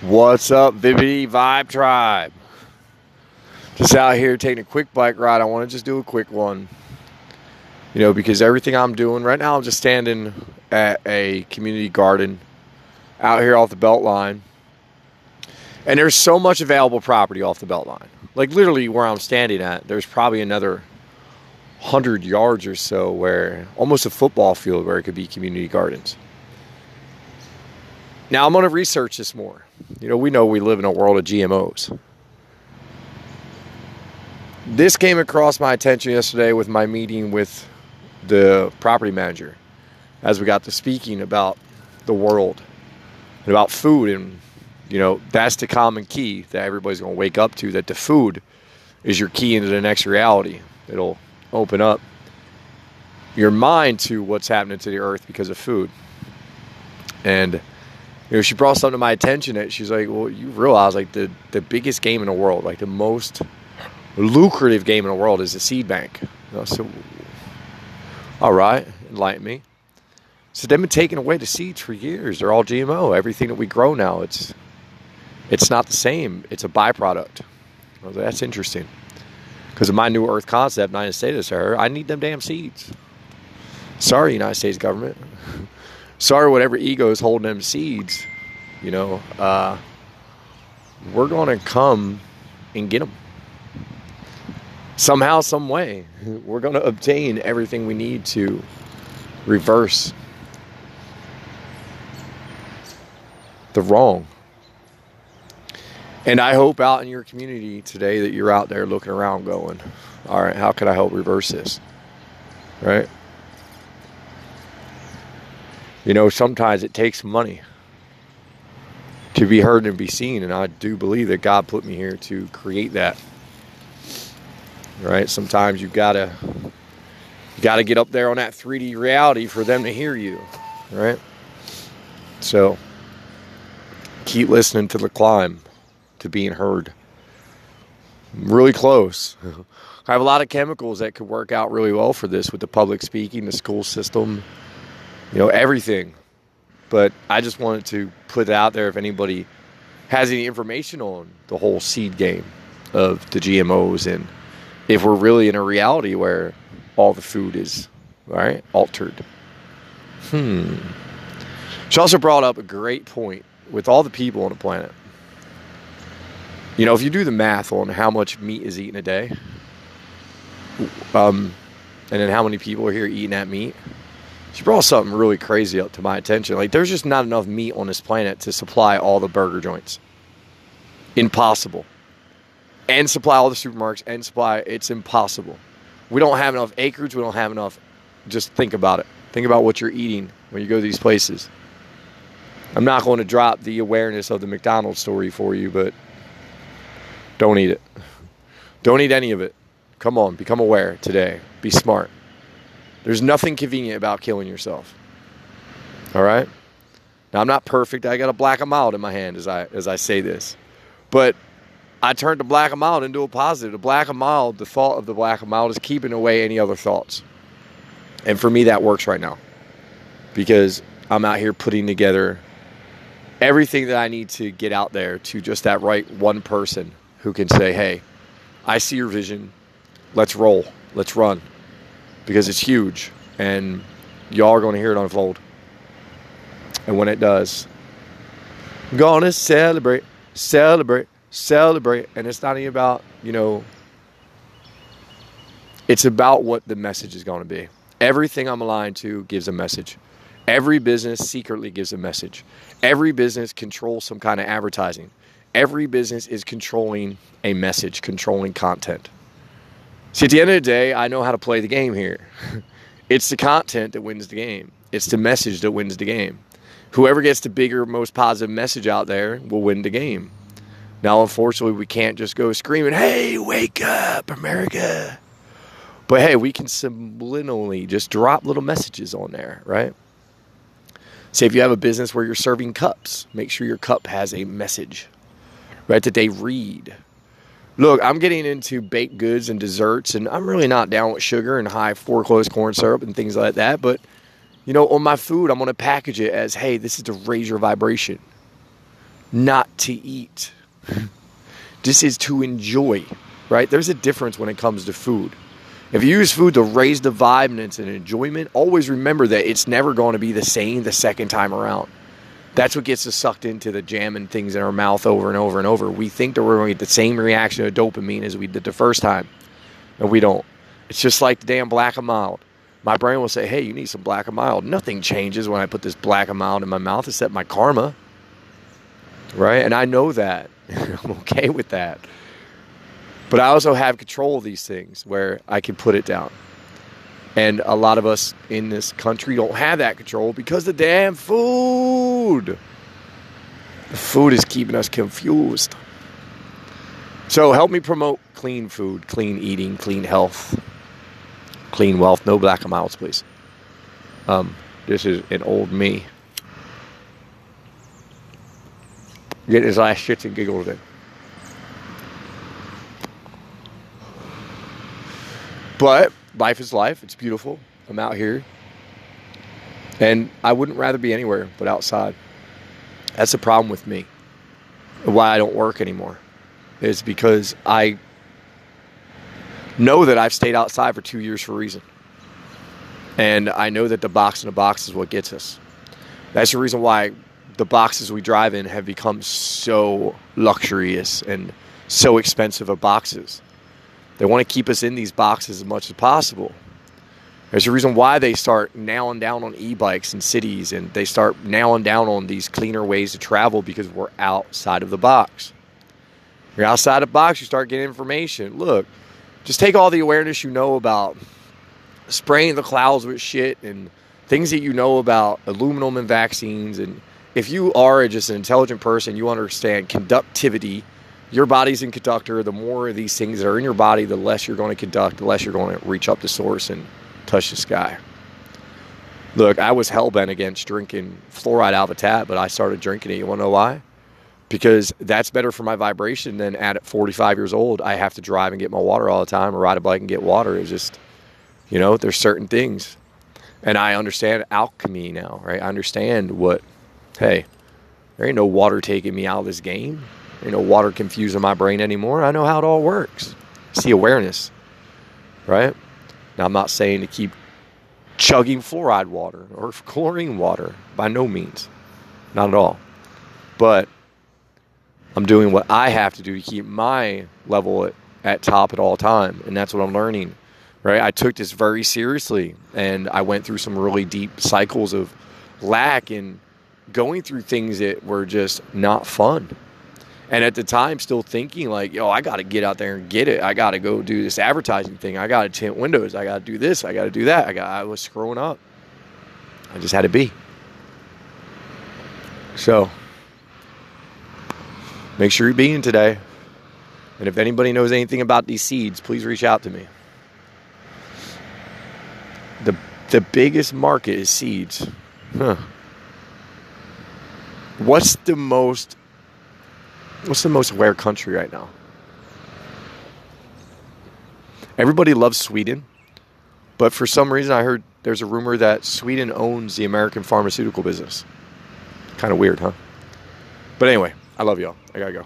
What's up, Vivi Vibe Tribe? Just out here taking a quick bike ride. I want to just do a quick one. You know, because everything I'm doing right now, I'm just standing at a community garden out here off the Beltline. And there's so much available property off the Beltline. Like literally where I'm standing at, there's probably another 100 yards or so where almost a football field where it could be community gardens. Now, I'm going to research this more. You know we live in a world of GMOs. This came across my attention yesterday with my meeting with the property manager as we got to speaking about the world and about food. And, you know, that's the common key that everybody's going to wake up to, that the food is your key into the next reality. It'll open up your mind to what's happening to the earth because of food. And you know, she brought something to my attention that she's like, well, you realize like the biggest game in the world, like the most lucrative game in the world is the seed bank. And I said, all right, enlighten me. So they've been taking away the seeds for years. They're all GMO. Everything that we grow now, it's not the same. It's a byproduct. I was like, that's interesting. Because of my new earth concept, and I didn't say this to her, I need them damn seeds. Sorry, United States government. Sorry, whatever ego is holding them seeds, you know, we're going to come and get them. Somehow, some way, we're going to obtain everything we need to reverse the wrong. And I hope out in your community today that you're out there looking around going, all right, how can I help reverse this? Right? You know, sometimes it takes money to be heard and be seen. And I do believe that God put me here to create that. Right? Sometimes you gotta get up there on that 3D reality for them to hear you. Right? So keep listening to the climb to being heard. I'm really close. I have a lot of chemicals that could work out really well for this with the public speaking, the school system. You know, everything. But I just wanted to put it out there if anybody has any information on the whole seed game of the GMOs and if we're really in a reality where all the food is, right, altered. She also brought up a great point with all the people on the planet. You know, if you do the math on how much meat is eaten a day, and then how many people are here eating that meat, she brought something really crazy up to my attention. Like, there's just not enough meat on this planet to supply all the burger joints. Impossible. And supply all the supermarkets and supply, it's impossible. We don't have enough acreage. We don't have enough. Just think about it. Think about what you're eating when you go to these places. I'm not going to drop the awareness of the McDonald's story for you, but don't eat it. Don't eat any of it. Come on, become aware today. Be smart. There's nothing convenient about killing yourself. All right? Now, I'm not perfect. I got a black and mild in my hand as I say this. But I turned the black and mild into a positive. The black and mild, the thought of the black and mild is keeping away any other thoughts. And for me, that works right now. Because I'm out here putting together everything that I need to get out there to just that right one person who can say, hey, I see your vision. Let's roll. Let's run. Because it's huge, and y'all are going to hear it unfold. And when it does, I'm going to celebrate, celebrate, celebrate. And it's not even about, you know, it's about what the message is going to be. Everything I'm aligned to gives a message. Every business secretly gives a message. Every business controls some kind of advertising. Every business is controlling a message, controlling content. See, at the end of the day, I know how to play the game here. It's the content that wins the game. It's the message that wins the game. Whoever gets the bigger, most positive message out there will win the game. Now, unfortunately, we can't just go screaming, hey, wake up, America. But, hey, we can subliminally just drop little messages on there, right? Say if you have a business where you're serving cups, make sure your cup has a message, right, that they read. Look, I'm getting into baked goods and desserts, and I'm really not down with sugar and high fructose corn syrup and things like that. But, you know, on my food, I'm going to package it as, hey, this is to raise your vibration. not to eat. This is to enjoy, right? There's a difference when it comes to food. If you use food to raise the vibe and it's an enjoyment, always remember that it's never going to be the same the second time around. That's what gets us sucked into the jamming things in our mouth over and over and over. We think that we're going to get the same reaction to dopamine as we did the first time, and we don't. It's just like the damn Black and Mild. My brain will say, hey, you need some Black and Mild. Nothing changes when I put this Black and Mild in my mouth except my karma, right? And I know that. I'm okay with that. But I also have control of these things where I can put it down. And a lot of us in this country don't have that control because the damn food. The food is keeping us confused. So help me promote clean food, clean eating, clean health, clean wealth. No Black and Milds, please. This is an old me. Getting his last shits and giggles in. But life is life. It's beautiful. I'm out here. And I wouldn't rather be anywhere but outside. That's the problem with me. Why I don't work anymore is because I know that I've stayed outside for 2 years for a reason. And I know that the box in the box is what gets us. That's the reason why the boxes we drive in have become so luxurious and so expensive of boxes. They want to keep us in these boxes as much as possible. There's a reason why they start nailing down on e-bikes in cities, and they start nailing down on these cleaner ways to travel, because we're outside of the box. You're outside of the box, you start getting information. Look, just take all the awareness you know about spraying the clouds with shit and things that you know about aluminum and vaccines. And if you are just an intelligent person, you understand conductivity. Your body's in conductor. The more of these things that are in your body, the less you're going to conduct, the less you're going to reach up to source and touch the sky. Look, I was hellbent against drinking fluoride out of a tap, but I started drinking it. You want to know why? Because that's better for my vibration than at 45 years old, I have to drive and get my water all the time, or ride a bike and get water. It's just, you know, there's certain things. And I understand alchemy now, right? I understand what, hey, there ain't no water taking me out of this game. You know, water confusing my brain anymore. I know how it all works. It's the awareness, right? Now, I'm not saying to keep chugging fluoride water or chlorine water. By no means. Not at all. But I'm doing what I have to do to keep my level at top at all time. And that's what I'm learning, right? I took this very seriously. And I went through some really deep cycles of lack and going through things that were just not fun. And at the time, still thinking like, yo, I got to get out there and get it. I got to go do this advertising thing. I got to tint windows. I got to do this. I got to do that. I was screwing up. I just had to be. So make sure you're being today. And if anybody knows anything about these seeds, please reach out to me. The biggest market is seeds. Huh. What's the most aware country right now? Everybody loves Sweden, but for some reason I heard there's a rumor that Sweden owns the American pharmaceutical business. Kind of weird, huh? But anyway, I love y'all. I gotta go.